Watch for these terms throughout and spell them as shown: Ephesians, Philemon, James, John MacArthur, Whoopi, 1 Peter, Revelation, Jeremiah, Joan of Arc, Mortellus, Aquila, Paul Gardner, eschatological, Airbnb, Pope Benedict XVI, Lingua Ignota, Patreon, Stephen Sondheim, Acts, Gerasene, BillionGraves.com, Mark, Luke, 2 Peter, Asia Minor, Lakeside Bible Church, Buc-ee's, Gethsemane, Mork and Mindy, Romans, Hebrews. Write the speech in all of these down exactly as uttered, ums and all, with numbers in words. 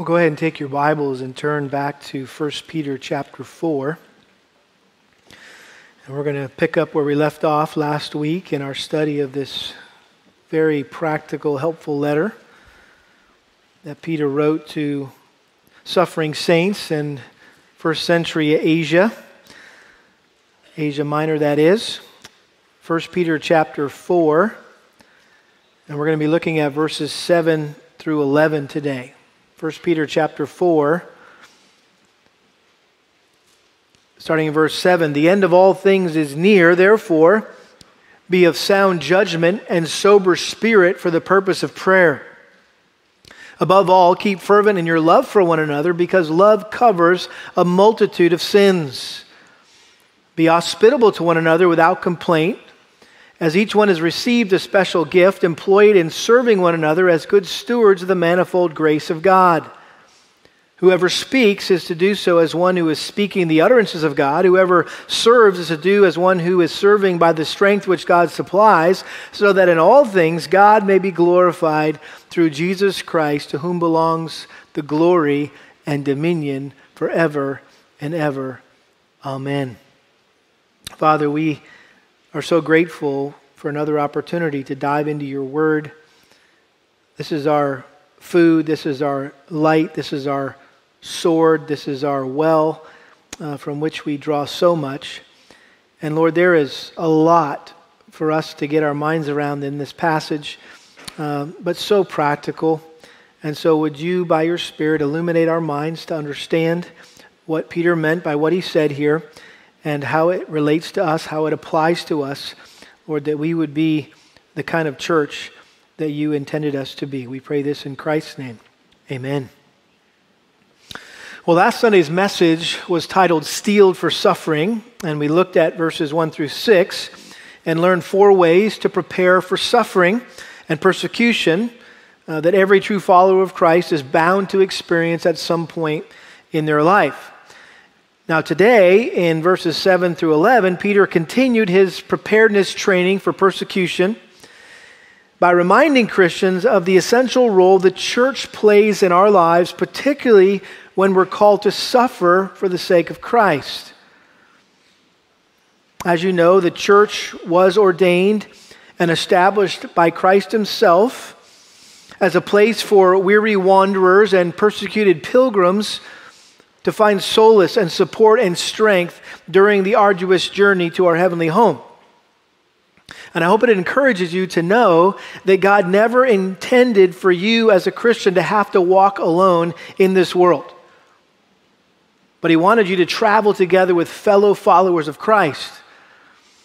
We'll go ahead and take your Bibles and turn back to First Peter chapter four. And we're going to pick up where we left off last week in our study of this very practical, helpful letter that Peter wrote to suffering saints in first century Asia, Asia Minor that is. First Peter chapter four, and we're going to be looking at verses seven through eleven today. First Peter chapter four, starting in verse seven. The end of all things is near, therefore be of sound judgment and sober spirit for the purpose of prayer. Above all, keep fervent in your love for one another, because love covers a multitude of sins. Be hospitable to one another without complaint. As each one has received a special gift, employed in serving one another as good stewards of the manifold grace of God. Whoever speaks is to do so as one who is speaking the utterances of God. Whoever serves is to do as one who is serving by the strength which God supplies, so that in all things God may be glorified through Jesus Christ, to whom belongs the glory and dominion forever and ever. Amen. Father, we are so grateful for another opportunity to dive into your word. This is our food. This is our light. This is our sword. This is our well uh, from which we draw so much. And Lord, there is a lot for us to get our minds around in this passage, uh, but so practical. And so would you, by your Spirit, illuminate our minds to understand what Peter meant by what he said here, and how it relates to us, how it applies to us, Lord, that we would be the kind of church that you intended us to be. We pray this in Christ's name. Amen. Well, last Sunday's message was titled Steeled for Suffering, and we looked at verses one through six and learned four ways to prepare for suffering and persecution uh, that every true follower of Christ is bound to experience at some point in their life. Now today, in verses seven through eleven, Peter continued his preparedness training for persecution by reminding Christians of the essential role the church plays in our lives, particularly when we're called to suffer for the sake of Christ. As you know, the church was ordained and established by Christ himself as a place for weary wanderers and persecuted pilgrims to find solace and support and strength during the arduous journey to our heavenly home. And I hope it encourages you to know that God never intended for you as a Christian to have to walk alone in this world. But he wanted you to travel together with fellow followers of Christ.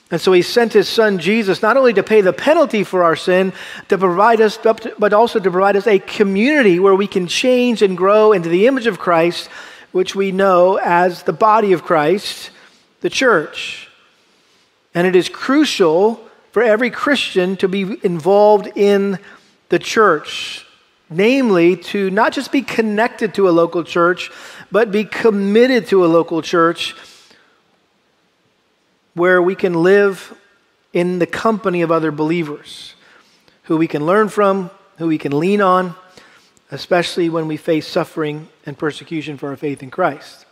And so he sent his son Jesus not only to pay the penalty for our sin, to provide us, but also to provide us a community where we can change and grow into the image of Christ, which we know as the body of Christ, the church. And it is crucial for every Christian to be involved in the church, namely to not just be connected to a local church, but be committed to a local church where we can live in the company of other believers, who we can learn from, who we can lean on, especially when we face suffering and persecution for our faith in Christ.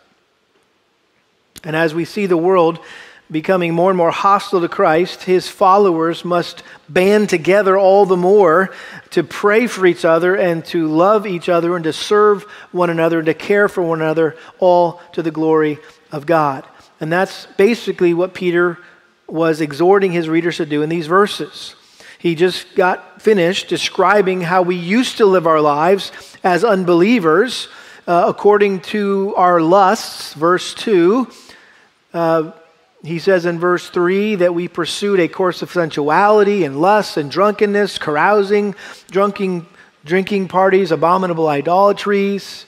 And as we see the world becoming more and more hostile to Christ, his followers must band together all the more to pray for each other and to love each other and to serve one another and to care for one another, all to the glory of God. And that's basically what Peter was exhorting his readers to do in these verses. He just got finished describing how we used to live our lives as unbelievers uh, according to our lusts, verse two. Uh, he says in verse three that we pursued a course of sensuality and lust and drunkenness, carousing, drunking, drinking parties, abominable idolatries,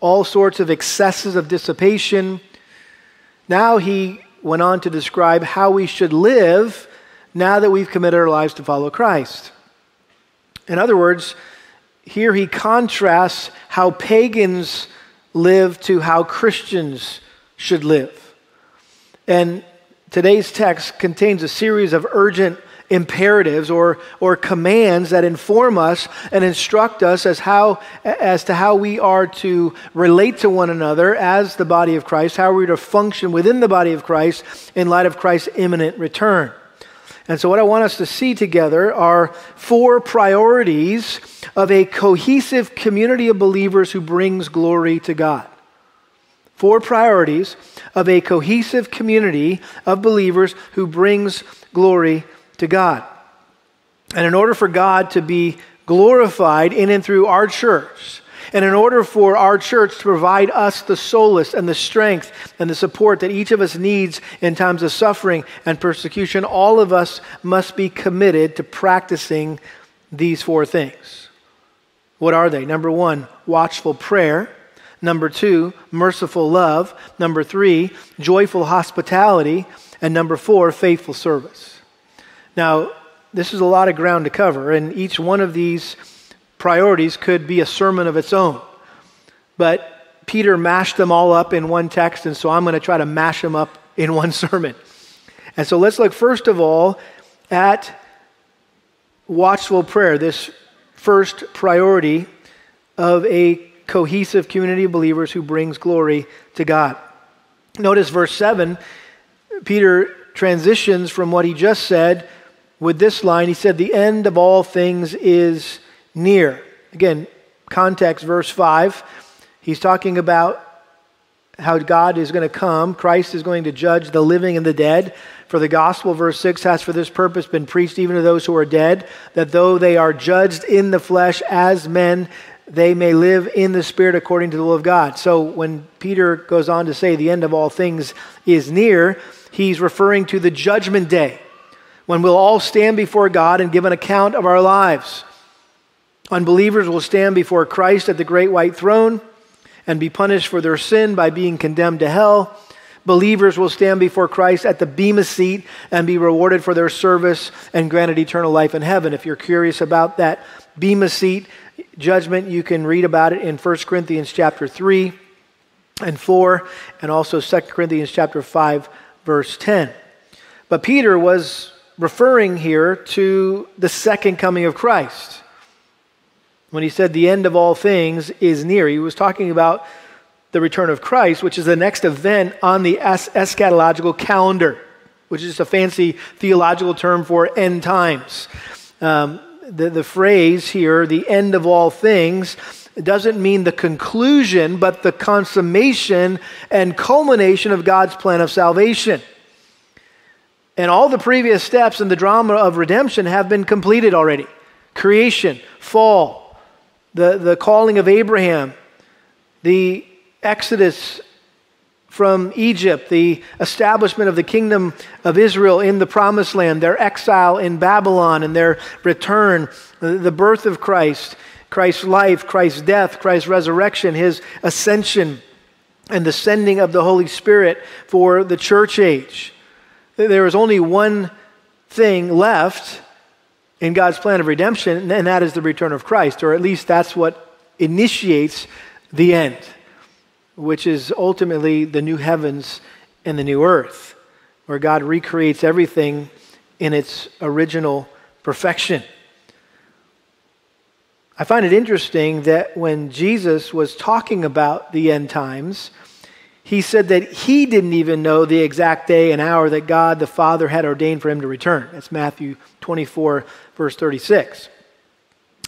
all sorts of excesses of dissipation. Now he went on to describe how we should live now that we've committed our lives to follow Christ. In other words, here he contrasts how pagans live to how Christians should live. And today's text contains a series of urgent imperatives or, or commands that inform us and instruct us as, how, as to how we are to relate to one another as the body of Christ, how we are to function within the body of Christ in light of Christ's imminent return. And so what I want us to see together are four priorities of a cohesive community of believers who brings glory to God. Four priorities of a cohesive community of believers who brings glory to God. And in order for God to be glorified in and through our church, and in order for our church to provide us the solace and the strength and the support that each of us needs in times of suffering and persecution, all of us must be committed to practicing these four things. What are they? Number one, watchful prayer. Number two, merciful love. Number three, joyful hospitality. And number four, faithful service. Now, this is a lot of ground to cover, and each one of these priorities could be a sermon of its own. But Peter mashed them all up in one text, and so I'm going to try to mash them up in one sermon. And so let's look first of all at watchful prayer, this first priority of a cohesive community of believers who brings glory to God. Notice verse seven, Peter transitions from what he just said with this line. He said, the end of all things is near. Again, context, verse five, he's talking about how God is going to come. Christ is going to judge the living and the dead. For the gospel, verse six, has for this purpose been preached even to those who are dead, that though they are judged in the flesh as men, they may live in the Spirit according to the will of God. So when Peter goes on to say the end of all things is near, he's referring to the judgment day, when we'll all stand before God and give an account of our lives. Unbelievers will stand before Christ at the great white throne and be punished for their sin by being condemned to hell. Believers will stand before Christ at the Bema Seat and be rewarded for their service and granted eternal life in heaven. If you're curious about that Bema Seat judgment, you can read about it in First Corinthians chapter three and four, and also Second Corinthians chapter five, verse ten. But Peter was referring here to the second coming of Christ. When he said the end of all things is near, he was talking about the return of Christ, which is the next event on the es- eschatological calendar, which is just a fancy theological term for end times. Um, The, the phrase here, the end of all things, doesn't mean the conclusion, but the consummation and culmination of God's plan of salvation. And all the previous steps in the drama of redemption have been completed already. Creation, fall, the, the calling of Abraham, the exodus from Egypt, the establishment of the kingdom of Israel in the promised land, their exile in Babylon and their return, the birth of Christ, Christ's life, Christ's death, Christ's resurrection, his ascension, and the sending of the Holy Spirit for the church age. There is only one thing left in God's plan of redemption, and that is the return of Christ, or at least that's what initiates the end, which is ultimately the new heavens and the new earth, where God recreates everything in its original perfection. I find it interesting that when Jesus was talking about the end times, he said that he didn't even know the exact day and hour that God the Father had ordained for him to return. That's Matthew twenty-four, verse thirty-six.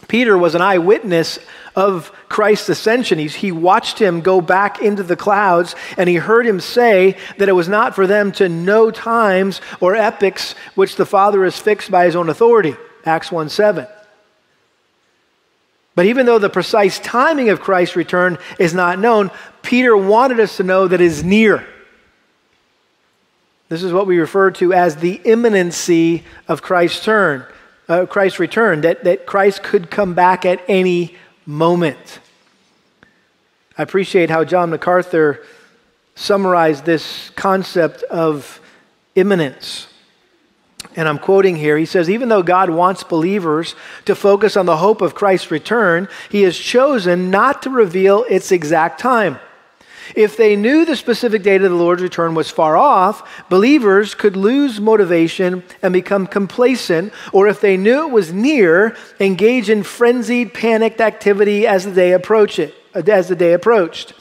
Peter was an eyewitness of Christ's ascension. He, he watched him go back into the clouds, and he heard him say that it was not for them to know times or epochs which the Father has fixed by his own authority, Acts one seven. But even though the precise timing of Christ's return is not known, Peter wanted us to know that it is near. This is what we refer to as the imminency of Christ's turn. Uh, Christ's return, that, that Christ could come back at any moment. I appreciate how John MacArthur summarized this concept of imminence. And I'm quoting here. He says, even though God wants believers to focus on the hope of Christ's return, he has chosen not to reveal its exact time. If they knew the specific date of the Lord's return was far off, believers could lose motivation and become complacent, or if they knew it was near, engage in frenzied, panicked activity as the day approached. It, as the day approached.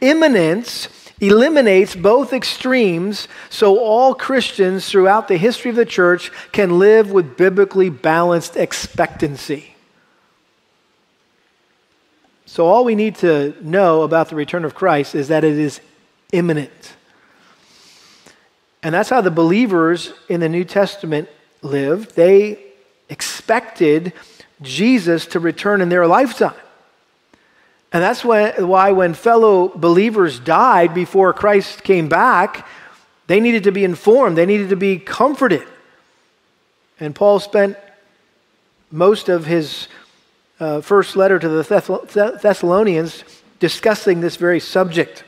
Imminence eliminates both extremes, so all Christians throughout the history of the church can live with biblically balanced expectancy. So all we need to know about the return of Christ is that it is imminent. And that's how the believers in the New Testament lived. They expected Jesus to return in their lifetime. And that's why when fellow believers died before Christ came back, they needed to be informed. They needed to be comforted. And Paul spent most of his Uh, first letter to the Thess- Thessalonians discussing this very subject.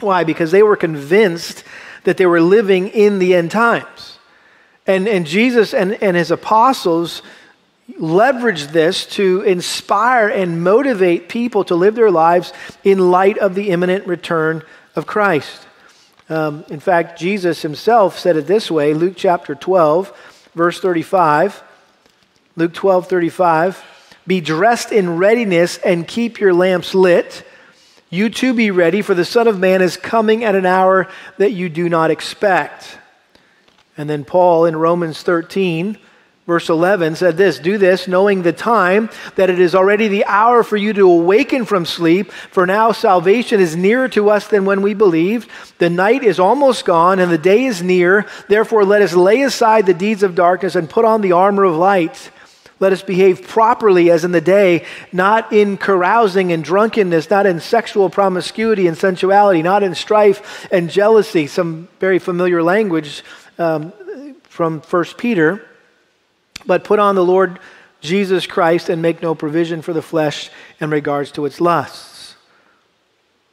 Why? Because they were convinced that they were living in the end times. And, and Jesus and, and his apostles leveraged this to inspire and motivate people to live their lives in light of the imminent return of Christ. Um, in fact, Jesus himself said it this way, Luke chapter twelve, verse thirty-five. Luke twelve, thirty-five. Be dressed in readiness and keep your lamps lit. You too be ready, for the Son of Man is coming at an hour that you do not expect. And then Paul in Romans thirteen, verse eleven said this, do this, knowing the time, that it is already the hour for you to awaken from sleep, for now salvation is nearer to us than when we believed. The night is almost gone and the day is near. Therefore let us lay aside the deeds of darkness and put on the armor of light. Let us behave properly as in the day, not in carousing and drunkenness, not in sexual promiscuity and sensuality, not in strife and jealousy. Some very familiar language um, from First Peter. But put on the Lord Jesus Christ and make no provision for the flesh in regards to its lusts.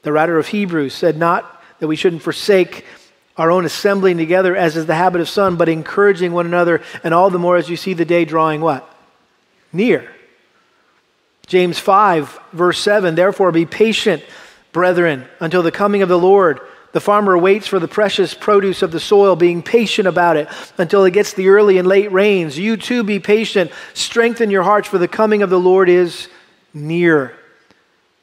The writer of Hebrews said not that we shouldn't forsake our own assembling together as is the habit of some, but encouraging one another, and all the more as you see the day drawing what? Near. James five, verse seven, therefore be patient, brethren, until the coming of the Lord. The farmer waits for the precious produce of the soil, being patient about it until it gets the early and late rains. You too be patient, strengthen your hearts, for the coming of the Lord is near.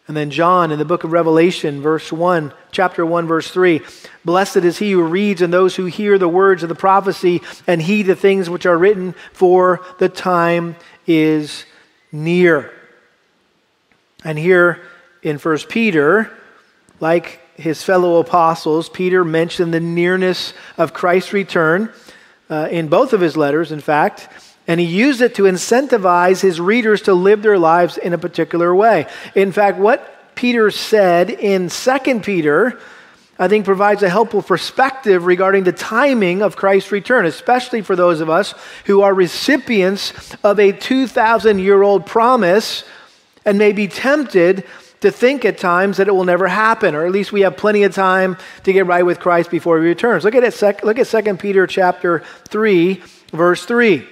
And then John in the book of Revelation, verse one, chapter one, verse three, blessed is he who reads and those who hear the words of the prophecy and heed the things which are written, for the time is near. And here in First Peter, like his fellow apostles, Peter mentioned the nearness of Christ's return uh, in both of his letters, in fact. And he used it to incentivize his readers to live their lives in a particular way. In fact, what Peter said in Second Peter, I think, provides a helpful perspective regarding the timing of Christ's return, especially for those of us who are recipients of a two thousand year old promise and may be tempted to think at times that it will never happen, or at least we have plenty of time to get right with Christ before he returns. Look at it, sec- look at Second Peter chapter three, verse three.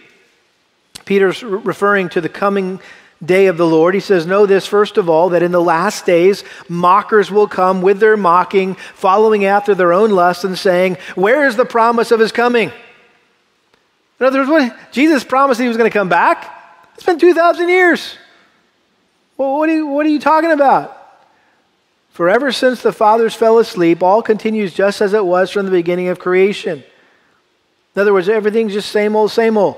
Peter's referring to the coming day of the Lord. He says, know this, first of all, that in the last days, mockers will come with their mocking, following after their own lusts and saying, where is the promise of his coming? In other words, what, Jesus promised he was going to come back. It's been two thousand years. Well, what are you, what are you talking about? For ever since the fathers fell asleep, all continues just as it was from the beginning of creation. In other words, everything's just same old, same old.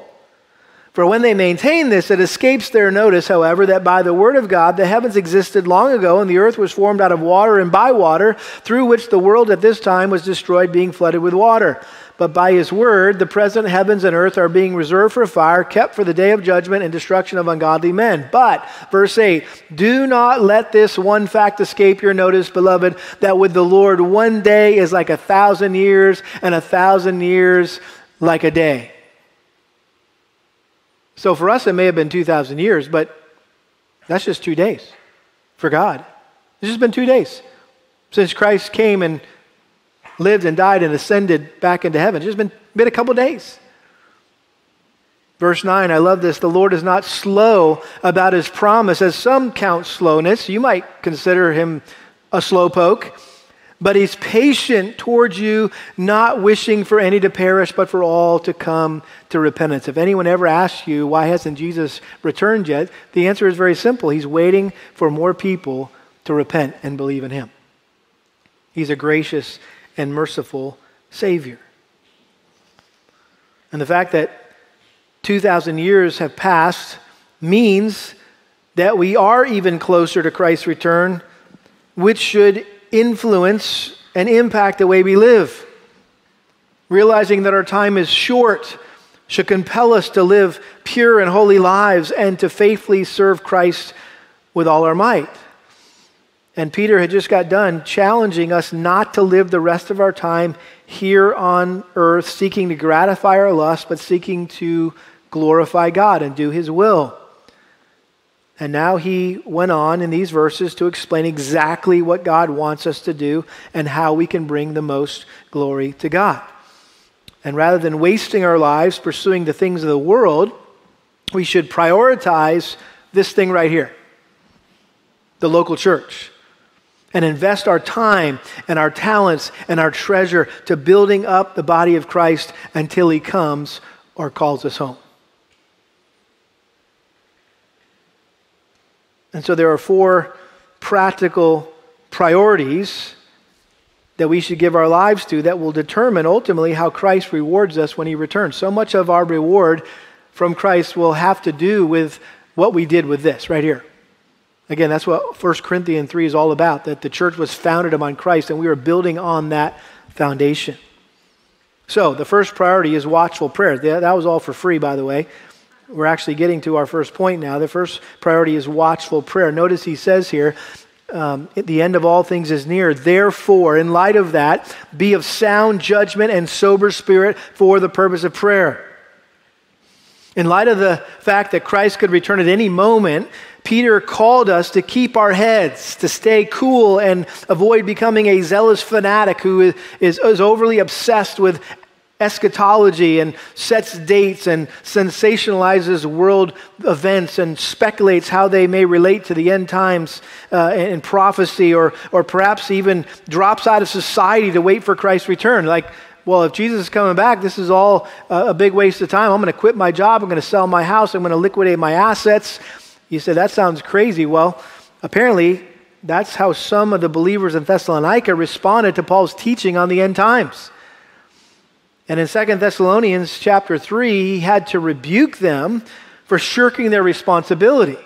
For when they maintain this, it escapes their notice, however, that by the word of God, the heavens existed long ago, and the earth was formed out of water and by water, through which the world at this time was destroyed, being flooded with water. But by his word, the present heavens and earth are being reserved for fire, kept for the day of judgment and destruction of ungodly men. But, verse eight, do not let this one fact escape your notice, beloved, that with the Lord one day is like a thousand years, and a thousand years like a day. So for us, it may have been two thousand years, but that's just two days for God. It's just been two days since Christ came and lived and died and ascended back into heaven. It's just been, been a couple days. Verse nine, I love this. The Lord is not slow about his promise, as some count slowness. You might consider him a slowpoke, But he's patient towards you, not wishing for any to perish, but for all to come to repentance. If anyone ever asks you, why hasn't Jesus returned yet? The answer is very simple. He's waiting for more people to repent and believe in him. He's a gracious and merciful Savior. And the fact that two thousand years have passed means that we are even closer to Christ's return, which should influence and impact the way we live. Realizing that our time is short should compel us to live pure and holy lives and to faithfully serve Christ with all our might. And Peter had just got done challenging us not to live the rest of our time here on earth seeking to gratify our lust, but seeking to glorify God and do his will. And now he went on in these verses to explain exactly what God wants us to do and how we can bring the most glory to God. And rather than wasting our lives pursuing the things of the world, we should prioritize this thing right here, the local church, and invest our time and our talents and our treasure to building up the body of Christ until he comes or calls us home. And so there are four practical priorities that we should give our lives to that will determine ultimately how Christ rewards us when he returns. So much of our reward from Christ will have to do with what we did with this right here. Again, that's what First Corinthians three is all about, that the church was founded upon Christ and we were building on that foundation. So the first priority is watchful prayer. That was all for free, by the way. We're actually getting to our first point now. The first priority is watchful prayer. Notice he says here, um, the end of all things is near. Therefore, in light of that, be of sound judgment and sober spirit for the purpose of prayer. In light of the fact that Christ could return at any moment, Peter called us to keep our heads, to stay cool and avoid becoming a zealous fanatic who is, is, is overly obsessed with eschatology and sets dates and sensationalizes world events and speculates how they may relate to the end times uh, and prophecy, or, or perhaps even drops out of society to wait for Christ's return. Like, well, if Jesus is coming back, this is all uh, a big waste of time. I'm going to quit my job. I'm going to sell my house. I'm going to liquidate my assets. You say, that sounds crazy. Well, apparently that's how some of the believers in Thessalonica responded to Paul's teaching on the end times. And in Second Thessalonians chapter three, he had to rebuke them for shirking their responsibility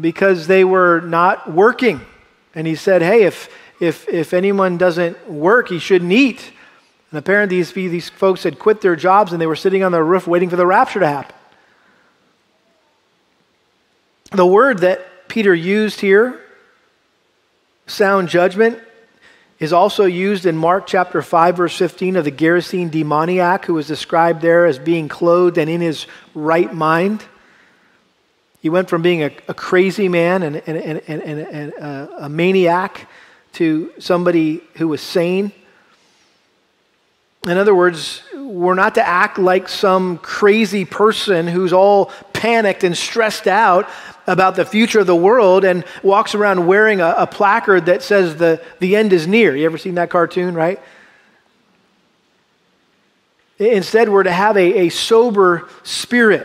because they were not working. And he said, hey, if, if, if anyone doesn't work, he shouldn't eat. And apparently these, these folks had quit their jobs and they were sitting on their roof waiting for the rapture to happen. The word that Peter used here, sound judgment, is also used in Mark chapter five, verse fifteen of the Gerasene demoniac who is described there as being clothed and in his right mind. He went from being a, a crazy man and, and, and, and, and a, a maniac to somebody who was sane. In other words, we're not to act like some crazy person who's all panicked and stressed out about the future of the world and walks around wearing a, a placard that says the, the end is near. You ever seen that cartoon, right? Instead, we're to have a, a sober spirit.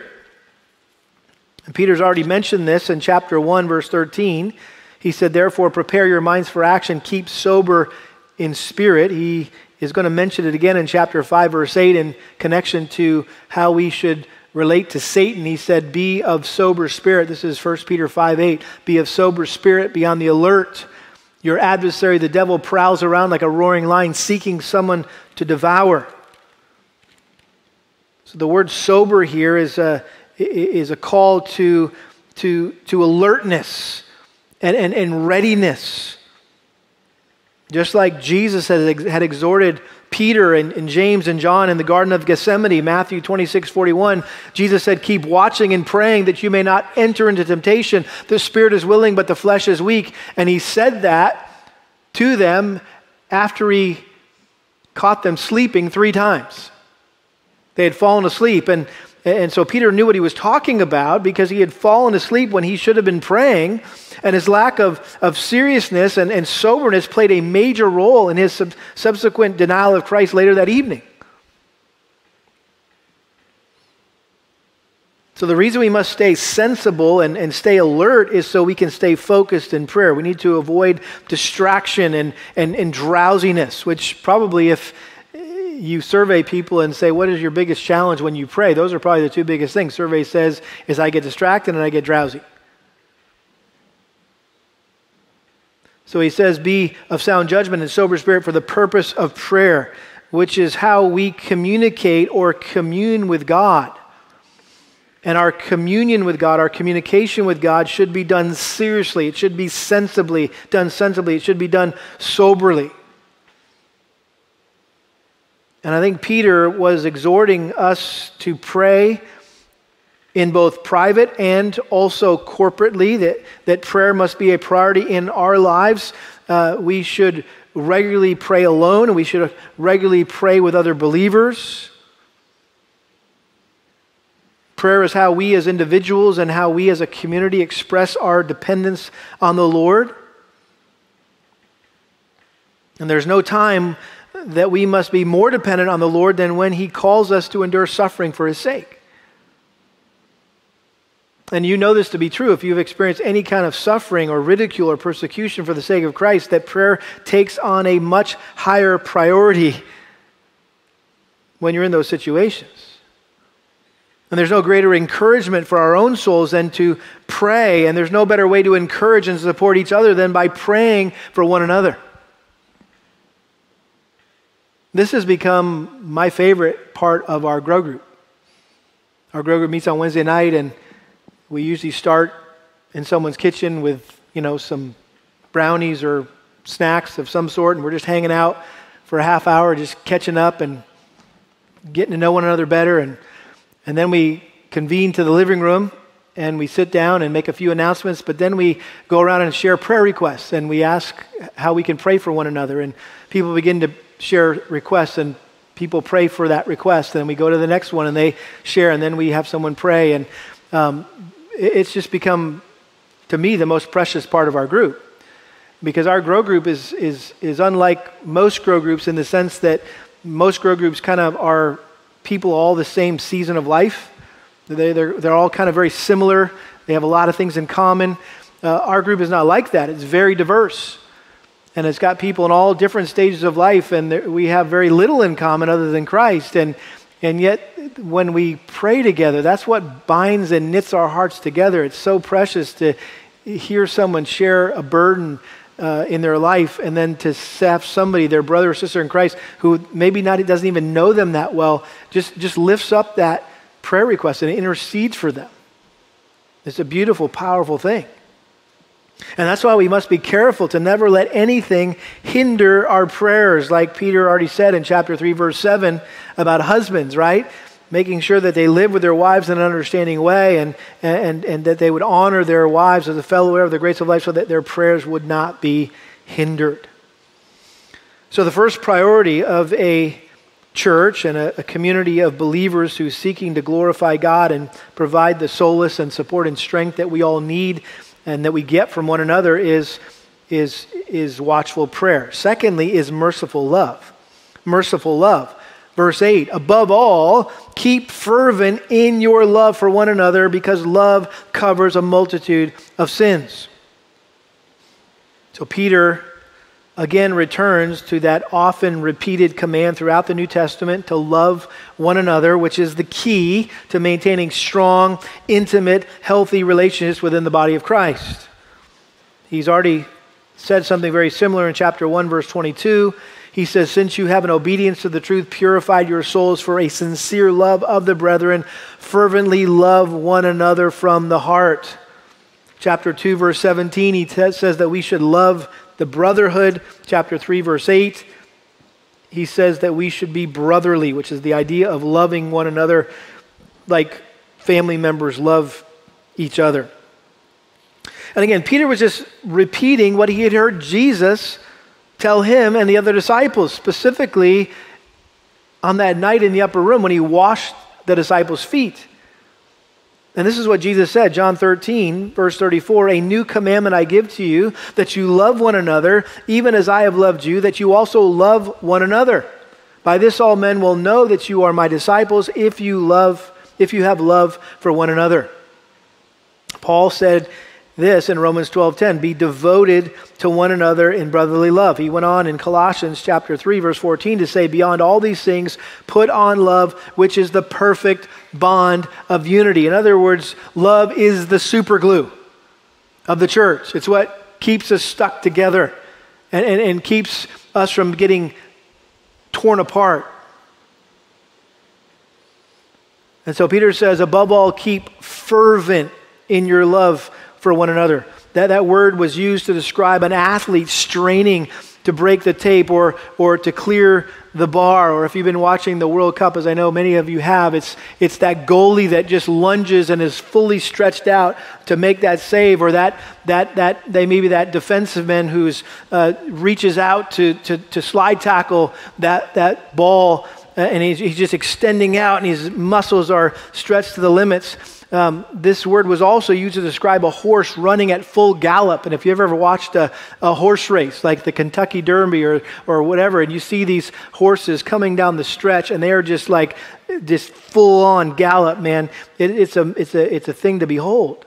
And Peter's already mentioned this in chapter one, verse thirteen. He said, therefore, prepare your minds for action, keep sober in spirit. He is going to mention it again in chapter five, verse eight in connection to how we should relate to Satan. He said, be of sober spirit. This is First Peter five, eight. Be of sober spirit, be on the alert. Your adversary, the devil, prowls around like a roaring lion, seeking someone to devour. So the word sober here is a, is a call to, to, to alertness and, and, and readiness. Just like Jesus had, had exhorted Peter and, and James and John in the Garden of Gethsemane, Matthew twenty-six, forty-one, Jesus said, keep watching and praying that you may not enter into temptation. The spirit is willing, but the flesh is weak. And he said that to them after he caught them sleeping three times. They had fallen asleep. And And so Peter knew what he was talking about because he had fallen asleep when he should have been praying, and his lack of, of seriousness and, and soberness played a major role in his sub- subsequent denial of Christ later that evening. So the reason we must stay sensible and, and stay alert is so we can stay focused in prayer. We need to avoid distraction and, and, and drowsiness, which probably if you survey people and say, what is your biggest challenge when you pray? Those are probably the two biggest things. Survey says is I get distracted and I get drowsy. So he says, be of sound judgment and sober spirit for the purpose of prayer, which is how we communicate or commune with God. And our communion with God, our communication with God should be done seriously. It should be sensibly, done sensibly. It should be done soberly. And I think Peter was exhorting us to pray in both private and also corporately, that, that prayer must be a priority in our lives. Uh, we should regularly pray alone, and we should regularly pray with other believers. Prayer is how we as individuals and how we as a community express our dependence on the Lord. And there's no time that we must be more dependent on the Lord than when he calls us to endure suffering for his sake. And you know this to be true if you've experienced any kind of suffering or ridicule or persecution for the sake of Christ, that prayer takes on a much higher priority when you're in those situations. And there's no greater encouragement for our own souls than to pray, and there's no better way to encourage and support each other than by praying for one another. This has become my favorite part of our grow group. Our grow group meets on Wednesday night, and we usually start in someone's kitchen with, you know, some brownies or snacks of some sort, and we're just hanging out for a half hour, just catching up and getting to know one another better. And, and then we convene to the living room, and we sit down and make a few announcements, but then we go around and share prayer requests, and we ask how we can pray for one another, and people begin to share requests, and people pray for that request. Then we go to the next one and they share, and then we have someone pray. And um, it's just become, to me, the most precious part of our group, because our grow group is is is unlike most grow groups in the sense that most grow groups kind of are people all the same season of life. They, they're, they're all kind of very similar. They have a lot of things in common. Uh, our group is not like that. It's very diverse. And it's got people in all different stages of life, and we have very little in common other than Christ. And and yet, when we pray together, that's what binds and knits our hearts together. It's so precious to hear someone share a burden uh, in their life, and then to have somebody, their brother or sister in Christ, who maybe not doesn't even know them that well, just, just lifts up that prayer request and intercedes for them. It's a beautiful, powerful thing. And that's why we must be careful to never let anything hinder our prayers, like Peter already said in chapter three, verse seven, about husbands, right? Making sure that they live with their wives in an understanding way, and, and, and that they would honor their wives as a fellow heir of the grace of life, so that their prayers would not be hindered. So the first priority of a church and a, a community of believers who's seeking to glorify God and provide the solace and support and strength that we all need and that we get from one another is, is, is watchful prayer. Secondly is merciful love. Merciful love. Verse eight, above all, keep fervent in your love for one another, because love covers a multitude of sins. So Peter again returns to that often repeated command throughout the New Testament to love one another, which is the key to maintaining strong, intimate, healthy relationships within the body of Christ. He's already said something very similar in chapter one, verse twenty-two. He says, since you have an obedience to the truth purified your souls for a sincere love of the brethren, fervently love one another from the heart. Chapter two, verse seventeen, he t- says that we should love the brotherhood. Chapter three, verse eight, he says that we should be brotherly, which is the idea of loving one another like family members love each other. And again, Peter was just repeating what he had heard Jesus tell him and the other disciples, specifically on that night in the upper room when he washed the disciples' feet. And this is what Jesus said, John thirteen, verse thirty-four, "A new commandment I give to you, that you love one another, even as I have loved you, that you also love one another. By this all men will know that you are my disciples, if you love, if you have love for one another." Paul said this in Romans twelve ten, "Be devoted to one another in brotherly love." He went on in Colossians chapter three, verse fourteen to say, "Beyond all these things, put on love, which is the perfect bond of unity." In other words, love is the super glue of the church. It's what keeps us stuck together and, and, and keeps us from getting torn apart. And so Peter says, above all, keep fervent in your love for one another. That, that word was used to describe an athlete straining to break the tape or, or to clear the bar. Or if you've been watching the World Cup, as I know many of you have, it's, it's that goalie that just lunges and is fully stretched out to make that save, or that, that, that they maybe that defensive man who's uh, reaches out to, to, to slide tackle that, that ball, and he's, he's just extending out and his muscles are stretched to the limits. Um, this word was also used to describe a horse running at full gallop. And if you've ever watched a, a horse race, like the Kentucky Derby or, or whatever, and you see these horses coming down the stretch and they're just like, just full on gallop, man. It, it's, a, it's, a, it's a thing to behold.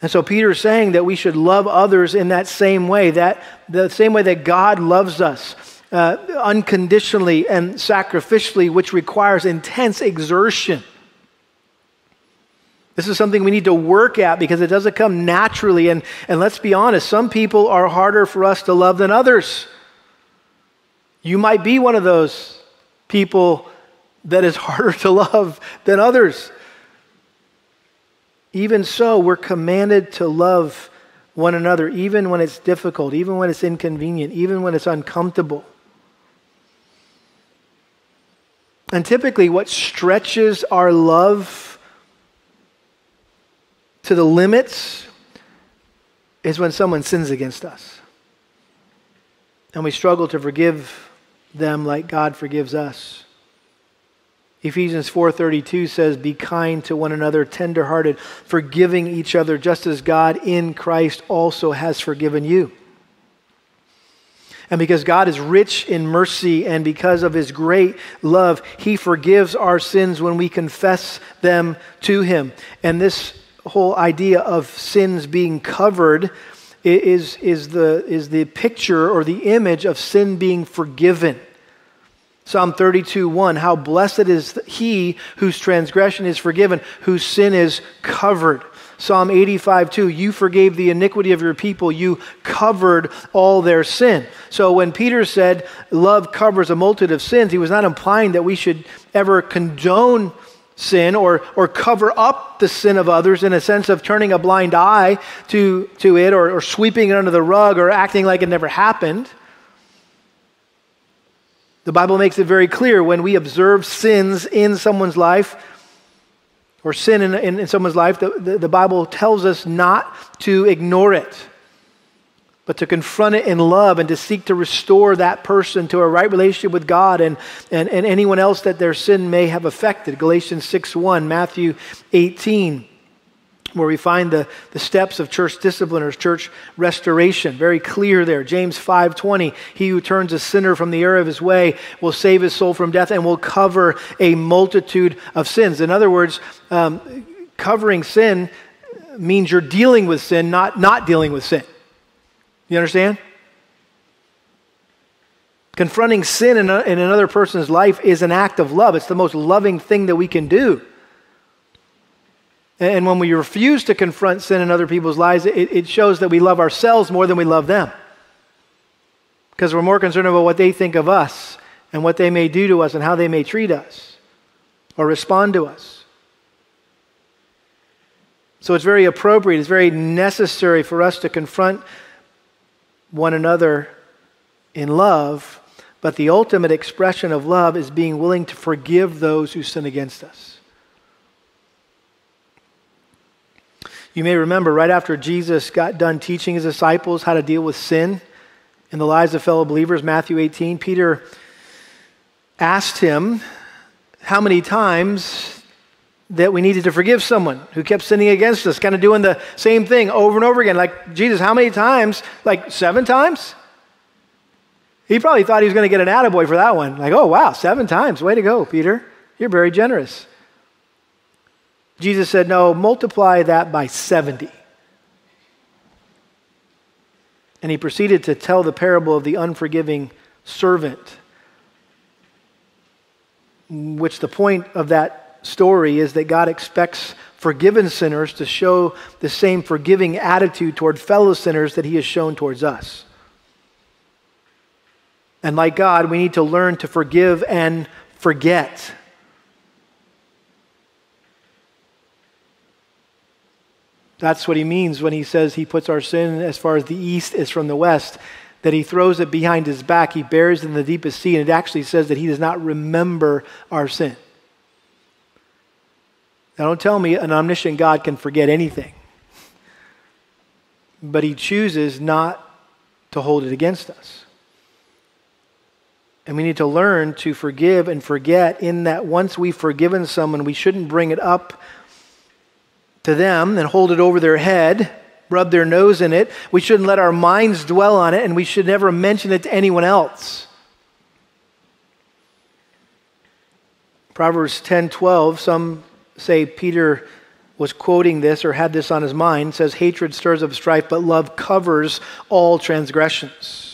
And so Peter's saying that we should love others in that same way, that the same way that God loves us. Uh, unconditionally and sacrificially, which requires intense exertion. This is something we need to work at because it doesn't come naturally. And, and let's be honest, some people are harder for us to love than others. You might be one of those people that is harder to love than others. Even so, we're commanded to love one another, even when it's difficult, even when it's inconvenient, even when it's uncomfortable. And typically what stretches our love to the limits is when someone sins against us and we struggle to forgive them like God forgives us. Ephesians four thirty-two says, "Be kind to one another, tenderhearted, forgiving each other, just as God in Christ also has forgiven you." And because God is rich in mercy and because of his great love, he forgives our sins when we confess them to him. And this whole idea of sins being covered is, is, the, is the picture or the image of sin being forgiven. Psalm thirty-two, one, "How blessed is he whose transgression is forgiven, whose sin is covered." Psalm eighty-five, two, "You forgave the iniquity of your people, you covered all their sin." So when Peter said love covers a multitude of sins, he was not implying that we should ever condone sin or or cover up the sin of others in a sense of turning a blind eye to, to it or, or sweeping it under the rug or acting like it never happened. The Bible makes it very clear when we observe sins in someone's life or sin in, in, in someone's life, the, the, the Bible tells us not to ignore it, but to confront it in love and to seek to restore that person to a right relationship with God and, and, and anyone else that their sin may have affected. Galatians six one, Matthew eighteen, where we find the, the steps of church discipline or church restoration. Very clear there. James five twenty, "He who turns a sinner from the error of his way will save his soul from death and will cover a multitude of sins." In other words, um, covering sin means you're dealing with sin, not not dealing with sin. You understand? Confronting sin in, a, in another person's life is an act of love. It's the most loving thing that we can do. And when we refuse to confront sin in other people's lives, it, it shows that we love ourselves more than we love them. Because we're more concerned about what they think of us and what they may do to us and how they may treat us or respond to us. So it's very appropriate, it's very necessary for us to confront one another in love, but the ultimate expression of love is being willing to forgive those who sin against us. You may remember right after Jesus got done teaching his disciples how to deal with sin in the lives of fellow believers, Matthew eighteen, Peter asked him, "How many times that we needed to forgive someone who kept sinning against us, kind of doing the same thing over and over again. Like, Jesus, how many times? Like seven times? He probably thought he was going to get an attaboy for that one. Like, oh, wow, seven times. Way to go, Peter. You're very generous. Jesus said, no, multiply that by seventy. And he proceeded to tell the parable of the unforgiving servant, which the point of that story is that God expects forgiven sinners to show the same forgiving attitude toward fellow sinners that he has shown towards us. And like God, we need to learn to forgive and forget. That's what he means when he says he puts our sin as far as the east is from the west, that he throws it behind his back, he bears it in the deepest sea, and it actually says that he does not remember our sin. Now don't tell me an omniscient God can forget anything, but he chooses not to hold it against us. And we need to learn to forgive and forget, in that once we've forgiven someone, we shouldn't bring it up to them and hold it over their head, rub their nose in it. We shouldn't let our minds dwell on it, and we should never mention it to anyone else. Proverbs ten twelve, some say Peter was quoting this or had this on his mind, says, hatred stirs up strife, but love covers all transgressions.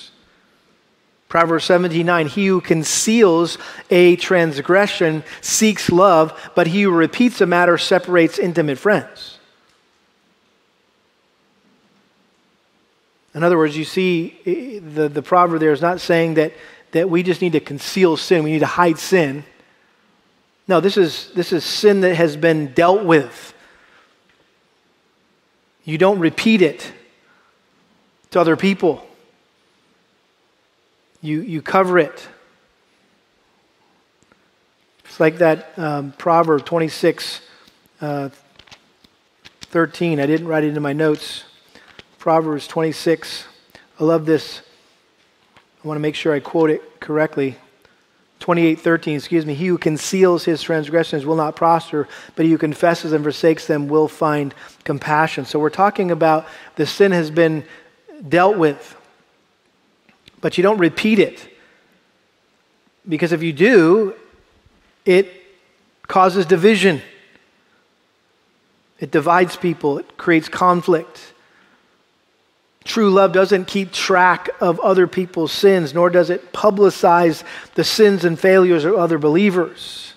Proverbs seventeen nine, he who conceals a transgression seeks love, but he who repeats a matter separates intimate friends. In other words, you see, the, the proverb there is not saying that, that we just need to conceal sin, we need to hide sin. No, this is, this is sin that has been dealt with. You don't repeat it to other people. You, you cover it. It's like that um, Proverb twenty-six, uh, thirteen. I didn't write it in my notes. Proverbs twenty-six. I love this. I want to make sure I quote it correctly. twenty-eight thirteen, excuse me. He who conceals his transgressions will not prosper, but he who confesses and forsakes them will find compassion. So we're talking about the sin has been dealt with, but you don't repeat it, because if you do, it causes division. It divides people. It creates conflict. True love doesn't keep track of other people's sins, nor does it publicize the sins and failures of other believers.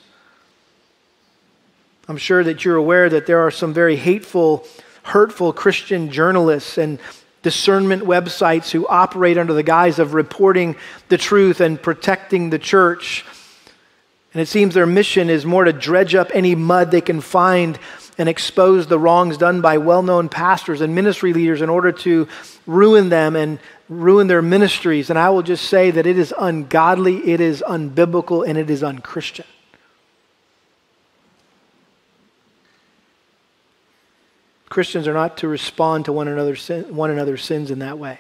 I'm sure that you're aware that there are some very hateful, hurtful Christian journalists and discernment websites who operate under the guise of reporting the truth and protecting the church. And it seems their mission is more to dredge up any mud they can find and expose the wrongs done by well-known pastors and ministry leaders in order to ruin them and ruin their ministries. And I will just say that it is ungodly, it is unbiblical, and it is unchristian. Christians are not to respond to one another's, sin, one another's sins in that way.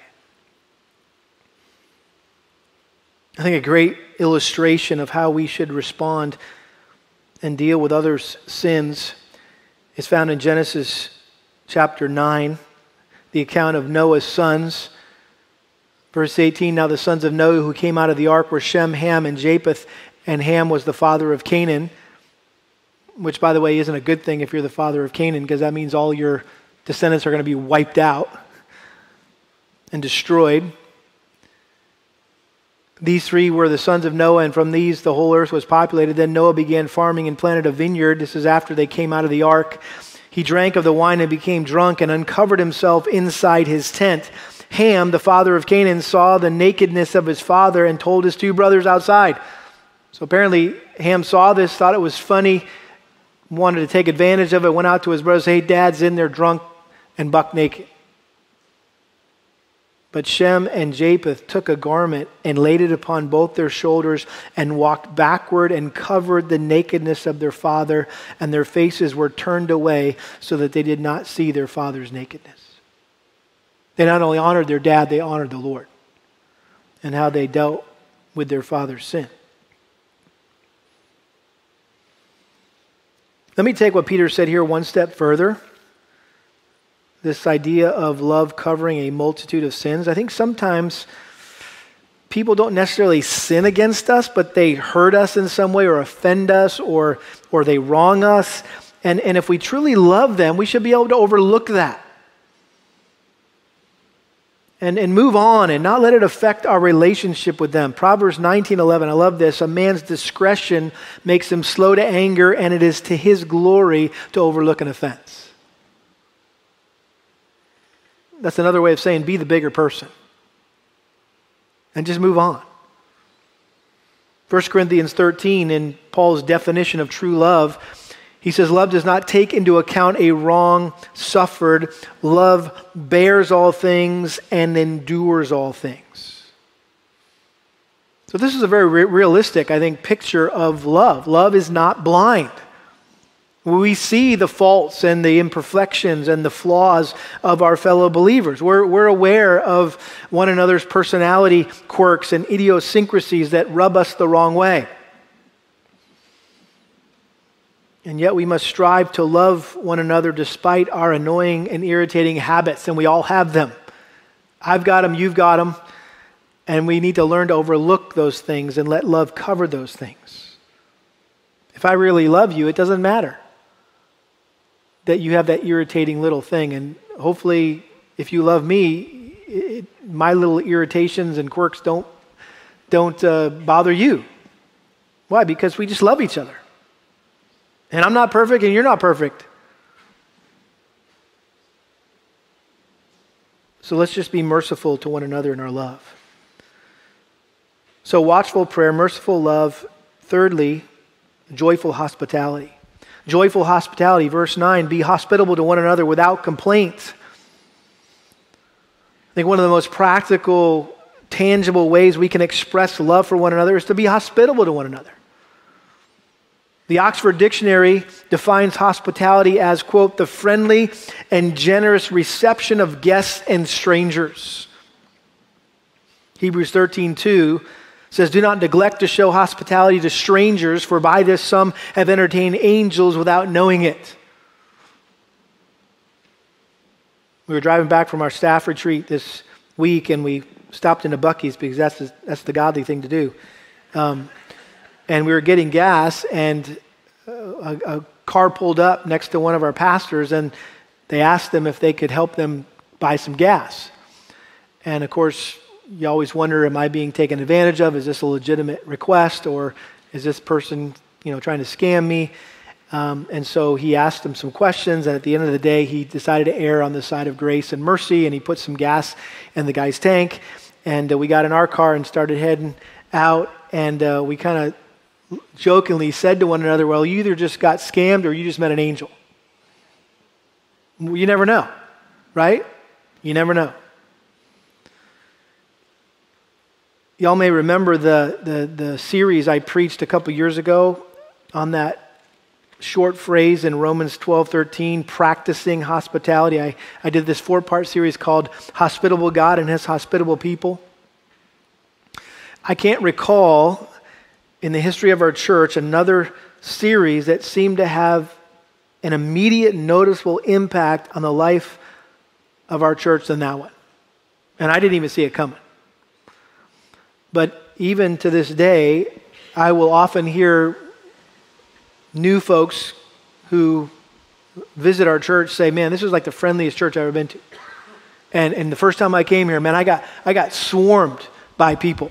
I think a great illustration of how we should respond and deal with others' sins is found in Genesis chapter nine, the account of Noah's sons. Verse eighteen, now the sons of Noah who came out of the ark were Shem, Ham, and Japheth, and Ham was the father of Canaan, which, by the way, isn't a good thing if you're the father of Canaan, because that means all your descendants are going to be wiped out and destroyed. These three were the sons of Noah, and from these the whole earth was populated. Then Noah began farming and planted a vineyard. This is after they came out of the ark. He drank of the wine and became drunk and uncovered himself inside his tent. Ham, the father of Canaan, saw the nakedness of his father and told his two brothers outside. So apparently Ham saw this, thought it was funny, wanted to take advantage of it, went out to his brother, said, hey, dad's in there drunk and buck naked. But Shem and Japheth took a garment and laid it upon both their shoulders and walked backward and covered the nakedness of their father, and their faces were turned away so that they did not see their father's nakedness. They not only honored their dad, they honored the Lord and how they dealt with their father's sin. Let me take what Peter said here one step further. This idea of love covering a multitude of sins. I think sometimes people don't necessarily sin against us, but they hurt us in some way or offend us or, or they wrong us. And, and if we truly love them, we should be able to overlook that and, and move on and not let it affect our relationship with them. Proverbs nineteen eleven, I love this. A man's discretion makes him slow to anger, and it is to his glory to overlook an offense. That's another way of saying be the bigger person and just move on. First Corinthians thirteen, in Paul's definition of true love, he says, love does not take into account a wrong suffered. Love bears all things and endures all things. So this is a very re- realistic, I think, picture of love. Love is not blind. We see the faults and the imperfections and the flaws of our fellow believers. We're, we're aware of one another's personality quirks and idiosyncrasies that rub us the wrong way. And yet we must strive to love one another despite our annoying and irritating habits, and we all have them. I've got them, you've got them, and we need to learn to overlook those things and let love cover those things. If I really love you, it doesn't matter that you have that irritating little thing, and hopefully if you love me, it, my little irritations and quirks don't, don't uh, bother you. Why? Because we just love each other. And I'm not perfect and you're not perfect. So let's just be merciful to one another in our love. So watchful prayer, merciful love. Thirdly, joyful hospitality. Joyful hospitality, verse nine, be hospitable to one another without complaint. I think one of the most practical, tangible ways we can express love for one another is to be hospitable to one another. The Oxford Dictionary defines hospitality as, quote, the friendly and generous reception of guests and strangers. Hebrews thirteen two says, do not neglect to show hospitality to strangers, for by this some have entertained angels without knowing it. We were driving back from our staff retreat this week, and we stopped in a Buc-ee's because that's the, that's the godly thing to do. Um And we were getting gas, and a, a car pulled up next to one of our pastors, and they asked them if they could help them buy some gas. And of course, you always wonder, am I being taken advantage of? Is this a legitimate request, or is this person, you know, trying to scam me? Um, and so he asked them some questions, and at the end of the day, he decided to err on the side of grace and mercy, and he put some gas in the guy's tank. And uh, we got in our car and started heading out, and uh, we kind of jokingly said to one another, well, you either just got scammed or you just met an angel. You never know, right? You never know. Y'all may remember the, the, the series I preached a couple years ago on that short phrase in Romans twelve thirteen, practicing hospitality. I, I did this four-part series called Hospitable God and His Hospitable People. I can't recall in the history of our church another series that seemed to have an immediate noticeable impact on the life of our church than that one. And I didn't even see it coming. But even to this day, I will often hear new folks who visit our church say, man, this is like the friendliest church I've ever been to. And, and the first time I came here, man, I got, I got swarmed by people.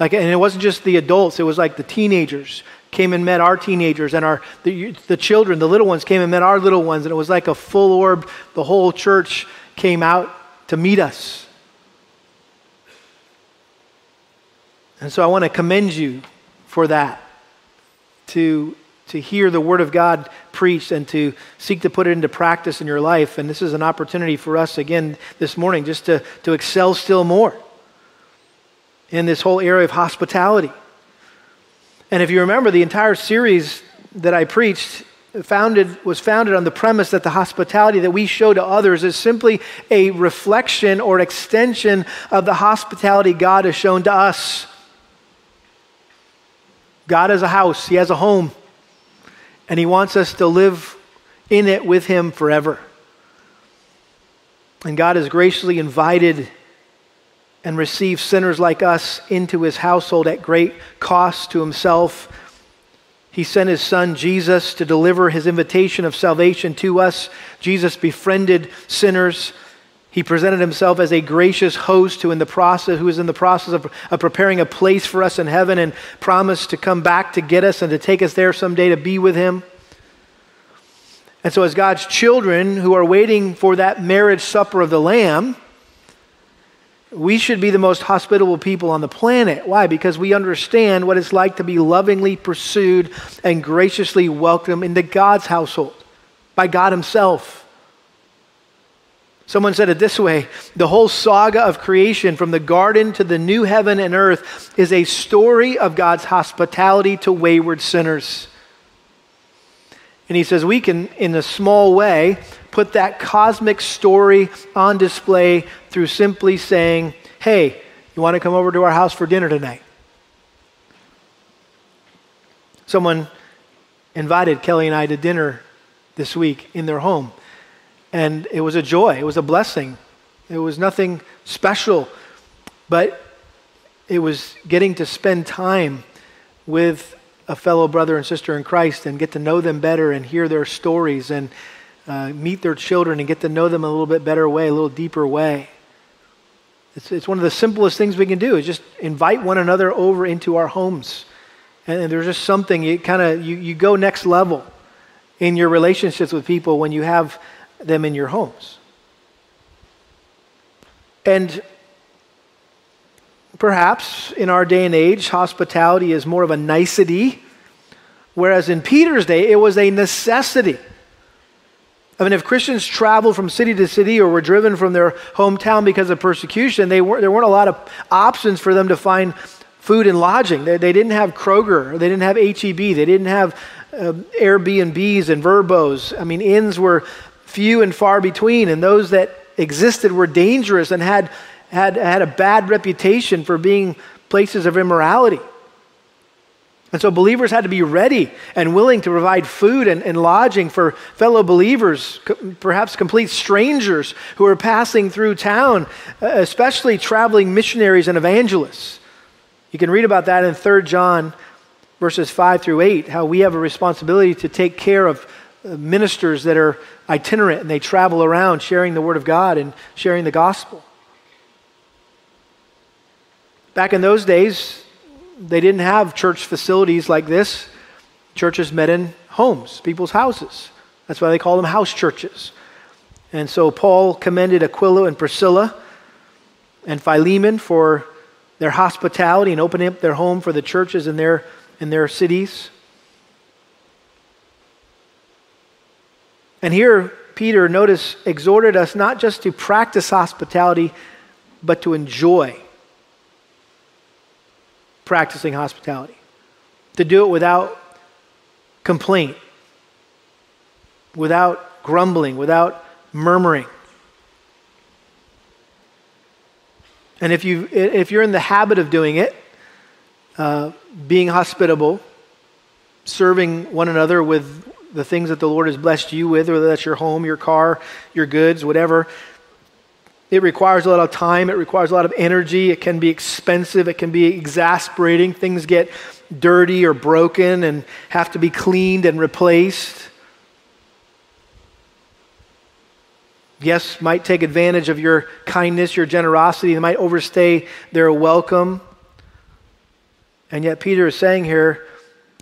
Like, and it wasn't just the adults, it was like the teenagers came and met our teenagers, and our the, the children, the little ones came and met our little ones, and it was like a full orb, the whole church came out to meet us. And so I want to commend you for that, to, to hear the Word of God preached and to seek to put it into practice in your life. And this is an opportunity for us again this morning just to, to excel still more in this whole area of hospitality. And if you remember, the entire series that I preached founded, was founded on the premise that the hospitality that we show to others is simply a reflection or extension of the hospitality God has shown to us. God has a house, He has a home, and he wants us to live in it with him forever. And God has graciously invited and received sinners like us into his household at great cost to himself. He sent his son Jesus to deliver his invitation of salvation to us. Jesus befriended sinners. He presented himself as a gracious host who in the process, who is in the process of, of preparing a place for us in heaven, and promised to come back to get us and to take us there someday to be with him. And so as God's children who are waiting for that marriage supper of the Lamb, we should be the most hospitable people on the planet. Why? Because we understand what it's like to be lovingly pursued and graciously welcomed into God's household by God himself. Someone said it this way: the whole saga of creation, from the garden to the new heaven and earth, is a story of God's hospitality to wayward sinners. And he says we can, in a small way, put that cosmic story on display through simply saying, hey, you want to come over to our house for dinner tonight? Someone invited Kelly and I to dinner this week in their home. And it was a joy. It was a blessing. It was nothing special, but it was getting to spend time with a fellow brother and sister in Christ and get to know them better and hear their stories and uh, meet their children and get to know them a little bit better way, a little deeper way. It's, it's one of the simplest things we can do, is just invite one another over into our homes. And, and there's just something, it kind of, you, you go next level in your relationships with people when you have them in your homes. And perhaps in our day and age, hospitality is more of a nicety, whereas in Peter's day, it was a necessity. I mean, if Christians traveled from city to city or were driven from their hometown because of persecution, they weren't, there weren't a lot of options for them to find food and lodging. They, they didn't have Kroger, they didn't have H E B, they didn't have uh, Airbnbs and Verbos. I mean, inns were few and far between, and those that existed were dangerous and had, had, had a bad reputation for being places of immorality. And so believers had to be ready and willing to provide food and, and lodging for fellow believers, co- perhaps complete strangers who were passing through town, especially traveling missionaries and evangelists. You can read about that in Third John verses five through eight, how we have a responsibility to take care of ministers that are itinerant and they travel around sharing the word of God and sharing the gospel. Back in those days, they didn't have church facilities like this. Churches met in homes, people's houses. That's why they call them house churches. And so Paul commended Aquila and Priscilla and Philemon for their hospitality and opening up their home for the churches in their, in their cities. And here, Peter, notice, exhorted us not just to practice hospitality, but to enjoy practicing hospitality. To do it without complaint, without grumbling, without murmuring. And if, you, if you're in the habit of doing it, uh, being hospitable, serving one another with the things that the Lord has blessed you with, whether that's your home, your car, your goods, whatever. It requires a lot of time. It requires a lot of energy. It can be expensive. It can be exasperating. Things get dirty or broken and have to be cleaned and replaced. Guests might take advantage of your kindness, your generosity. They might overstay their welcome. And yet Peter is saying here,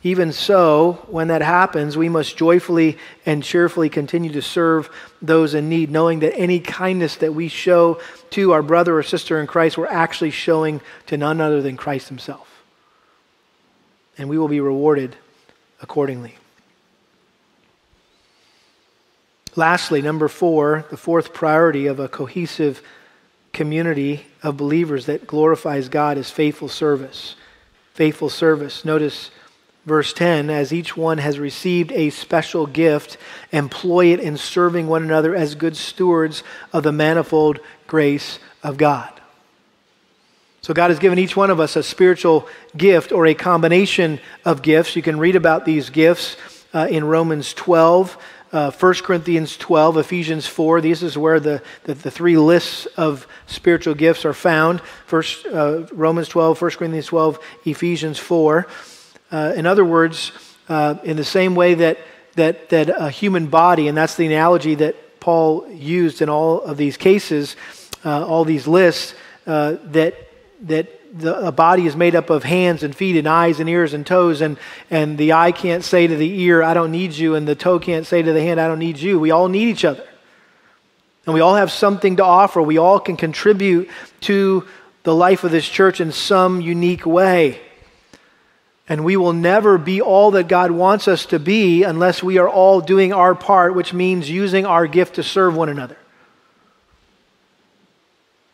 even so, when that happens, we must joyfully and cheerfully continue to serve those in need, knowing that any kindness that we show to our brother or sister in Christ, we're actually showing to none other than Christ himself. And we will be rewarded accordingly. Lastly, number four, the fourth priority of a cohesive community of believers that glorifies God is faithful service. Faithful service. Notice verse ten, as each one has received a special gift, employ it in serving one another as good stewards of the manifold grace of God. So God has given each one of us a spiritual gift or a combination of gifts. You can read about these gifts uh, in Romans twelve, uh, First Corinthians twelve, Ephesians four. This is where the, the, the three lists of spiritual gifts are found. First, uh, Romans twelve, First Corinthians twelve, Ephesians four. Uh, in other words, uh, in the same way that, that, that a human body, and that's the analogy that Paul used in all of these cases, uh, all these lists, uh, that that the, a body is made up of hands and feet and eyes and ears and toes, and, and the eye can't say to the ear, I don't need you, and the toe can't say to the hand, I don't need you. We all need each other. And we all have something to offer. We all can contribute to the life of this church in some unique way. And we will never be all that God wants us to be unless we are all doing our part, which means using our gift to serve one another.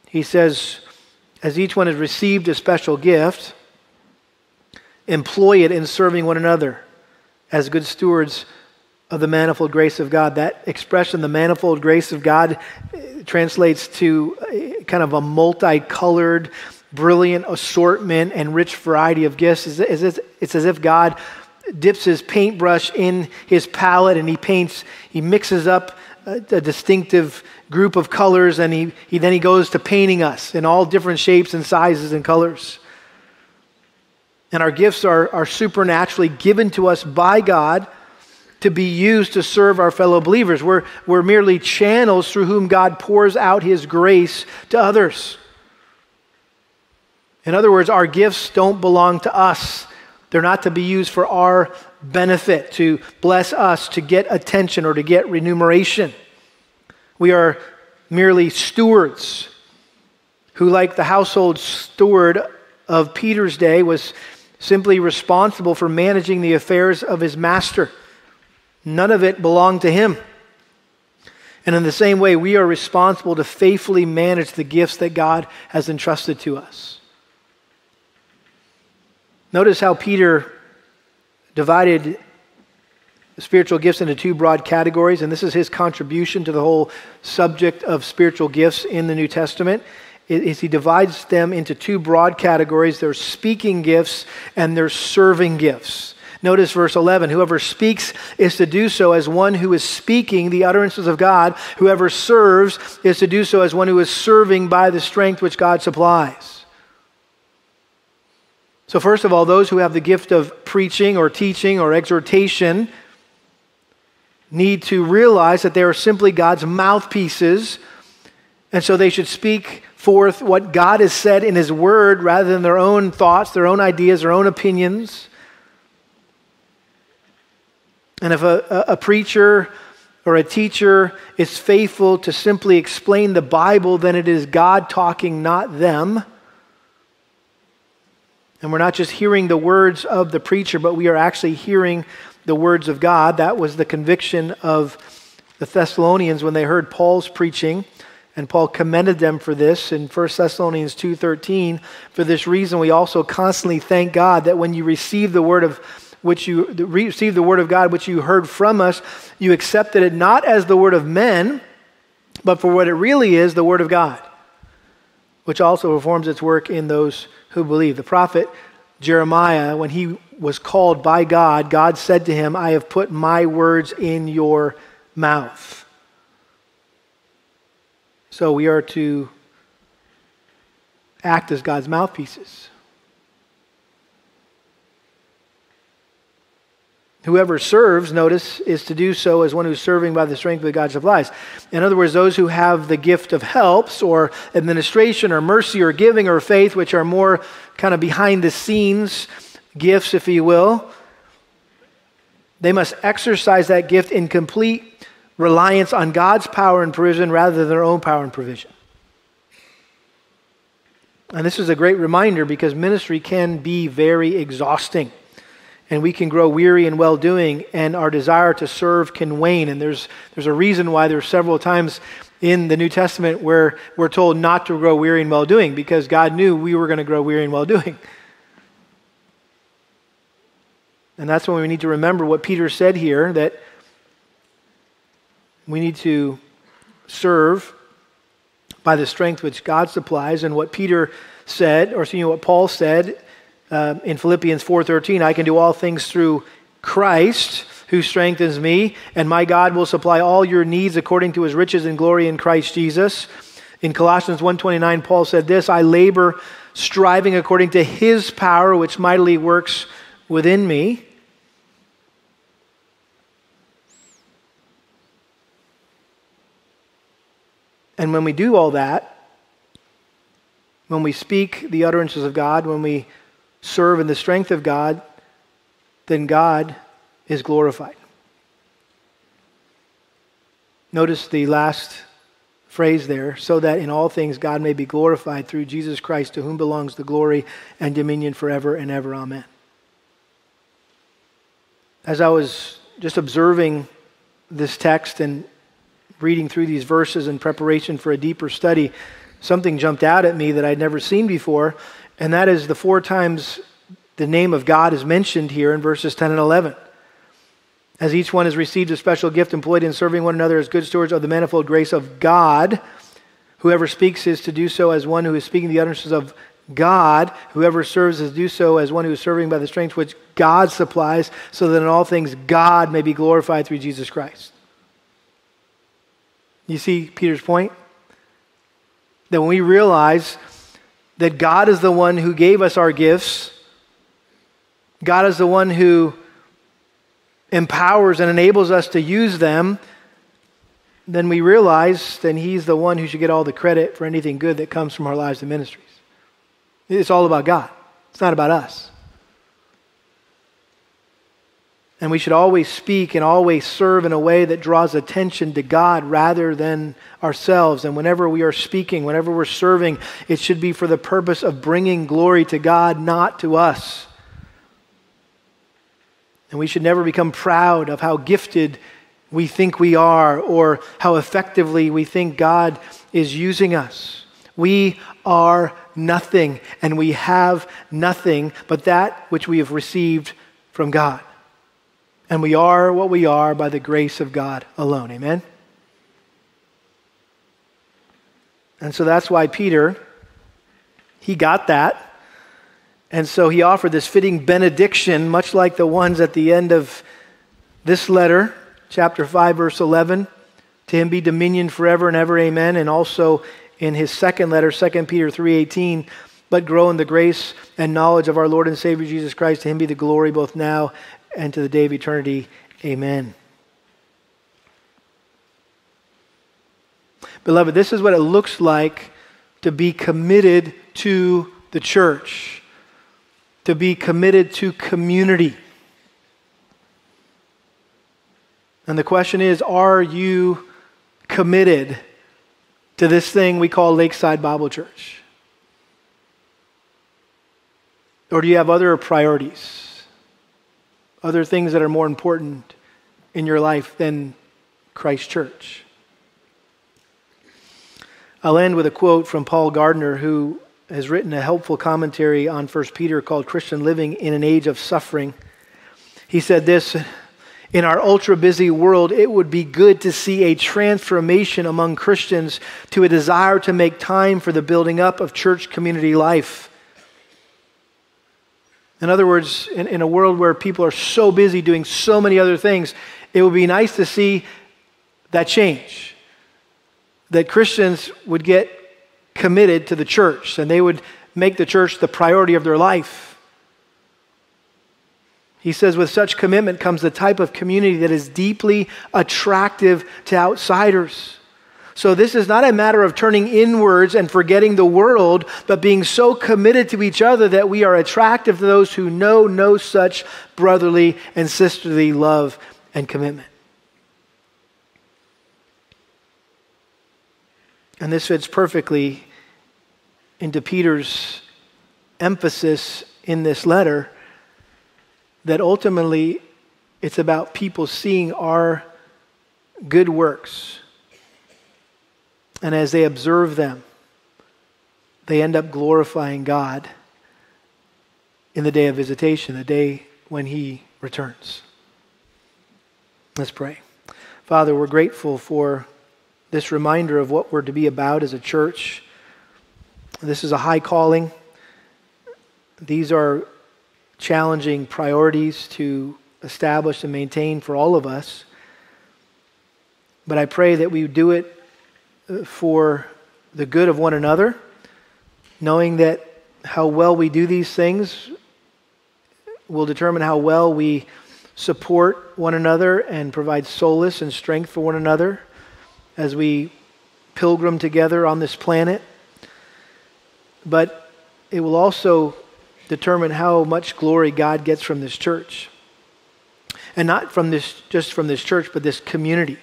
He says, as each one has received a special gift, employ it in serving one another as good stewards of the manifold grace of God. That expression, the manifold grace of God, translates to kind of a multicolored, brilliant assortment and rich variety of gifts. It's as if God dips his paintbrush in his palette and he paints, he mixes up a distinctive group of colors, and he, he then he goes to painting us in all different shapes and sizes and colors. And our gifts are, are supernaturally given to us by God to be used to serve our fellow believers. We're, we're merely channels through whom God pours out his grace to others. In other words, our gifts don't belong to us. They're not to be used for our benefit, to bless us, to get attention, or to get remuneration. We are merely stewards who, like the household steward of Peter's day, was simply responsible for managing the affairs of his master. None of it belonged to him. And in the same way, we are responsible to faithfully manage the gifts that God has entrusted to us. Notice how Peter divided spiritual gifts into two broad categories, and this is his contribution to the whole subject of spiritual gifts in the New Testament, is he divides them into two broad categories. They're speaking gifts and they're serving gifts. Notice verse eleven, whoever speaks is to do so as one who is speaking the utterances of God. Whoever serves is to do so as one who is serving by the strength which God supplies. So first of all, those who have the gift of preaching or teaching or exhortation need to realize that they are simply God's mouthpieces, and so they should speak forth what God has said in his word rather than their own thoughts, their own ideas, their own opinions. And if a, a preacher or a teacher is faithful to simply explain the Bible, then it is God talking, not them. And we're not just hearing the words of the preacher, but we are actually hearing the words of God. That was the conviction of the Thessalonians when they heard Paul's preaching, and Paul commended them for this in First Thessalonians two thirteen. For this reason, we also constantly thank God that when you receive the word of which you receive the word of God, which you heard from us, you accepted it not as the word of men, but for what it really is, the word of God, which also performs its work in those who believe. The prophet Jeremiah, when he was called by God, God said to him, I have put my words in your mouth. So we are to act as God's mouthpieces. Whoever serves, notice, is to do so as one who's serving by the strength that God supplies. In other words, those who have the gift of helps or administration or mercy or giving or faith, which are more kind of behind the scenes gifts, if you will, they must exercise that gift in complete reliance on God's power and provision rather than their own power and provision. And this is a great reminder because ministry can be very exhausting. And we can grow weary in well-doing, and our desire to serve can wane. And there's there's a reason why there's several times in the New Testament where we're told not to grow weary in well-doing, because God knew we were going to grow weary in well-doing. And that's when we need to remember what Peter said here, that we need to serve by the strength which God supplies. And what Peter said, or you know, what Paul said, Uh, in Philippians four thirteen, I can do all things through Christ who strengthens me, and my God will supply all your needs according to his riches and glory in Christ Jesus. In Colossians one twenty-nine, Paul said this, I labor striving according to his power, which mightily works within me. And when we do all that, when we speak the utterances of God, when we serve in the strength of God, then God is glorified. Notice the last phrase there, so that in all things God may be glorified through Jesus Christ, to whom belongs the glory and dominion forever and ever. Amen. As I was just observing this text and reading through these verses in preparation for a deeper study, something jumped out at me that I'd never seen before, and that is the four times the name of God is mentioned here in verses ten and eleven. As each one has received a special gift employed in serving one another as good stewards of the manifold grace of God, whoever speaks is to do so as one who is speaking the utterances of God, whoever serves is to do so as one who is serving by the strength which God supplies, so that in all things God may be glorified through Jesus Christ. You see Peter's point? That when we realize that God is the one who gave us our gifts, God is the one who empowers and enables us to use them, then we realize that he's the one who should get all the credit for anything good that comes from our lives and ministries. It's all about God. It's not about us. And we should always speak and always serve in a way that draws attention to God rather than ourselves. And whenever we are speaking, whenever we're serving, it should be for the purpose of bringing glory to God, not to us. And we should never become proud of how gifted we think we are or how effectively we think God is using us. We are nothing, and we have nothing but that which we have received from God. And we are what we are by the grace of God alone. Amen? And so that's why Peter, he got that. And so he offered this fitting benediction, much like the ones at the end of this letter, chapter five, verse eleven. To him be dominion forever and ever. Amen. And also in his second letter, Second Peter three eighteen, but grow in the grace and knowledge of our Lord and Savior Jesus Christ. To him be the glory both now and to the day of eternity. Amen. Beloved, this is what it looks like to be committed to the church, to be committed to community. And the question is, are you committed to this thing we call Lakeside Bible Church? Or do you have other priorities? Other things that are more important in your life than Christ Church. I'll end with a quote from Paul Gardner, who has written a helpful commentary on First Peter called Christian Living in an Age of Suffering. He said this, in our ultra-busy world, it would be good to see a transformation among Christians to a desire to make time for the building up of church community life. In other words, in, in a world where people are so busy doing so many other things, it would be nice to see that change. That Christians would get committed to the church and they would make the church the priority of their life. He says, with such commitment comes the type of community that is deeply attractive to outsiders. So this is not a matter of turning inwards and forgetting the world, but being so committed to each other that we are attractive to those who know no such brotherly and sisterly love and commitment. And this fits perfectly into Peter's emphasis in this letter that ultimately it's about people seeing our good works. And as they observe them, they end up glorifying God in the day of visitation, the day when he returns. Let's pray. Father, we're grateful for this reminder of what we're to be about as a church. This is a high calling. These are challenging priorities to established and maintained for all of us. But I pray that we do it for the good of one another, knowing that how well we do these things will determine how well we support one another and provide solace and strength for one another as we pilgrim together on this planet. But it will also determine how much glory God gets from this church. And not from this, just from this church, but this community.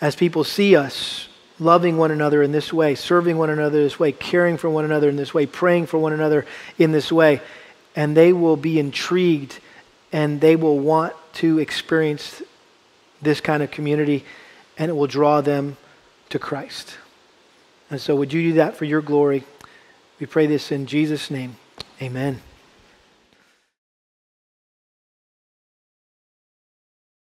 As people see us loving one another in this way, serving one another this way, caring for one another in this way, praying for one another in this way, and they will be intrigued and they will want to experience this kind of community, and it will draw them to Christ. And so would you do that for your glory? We pray this in Jesus' name. Amen.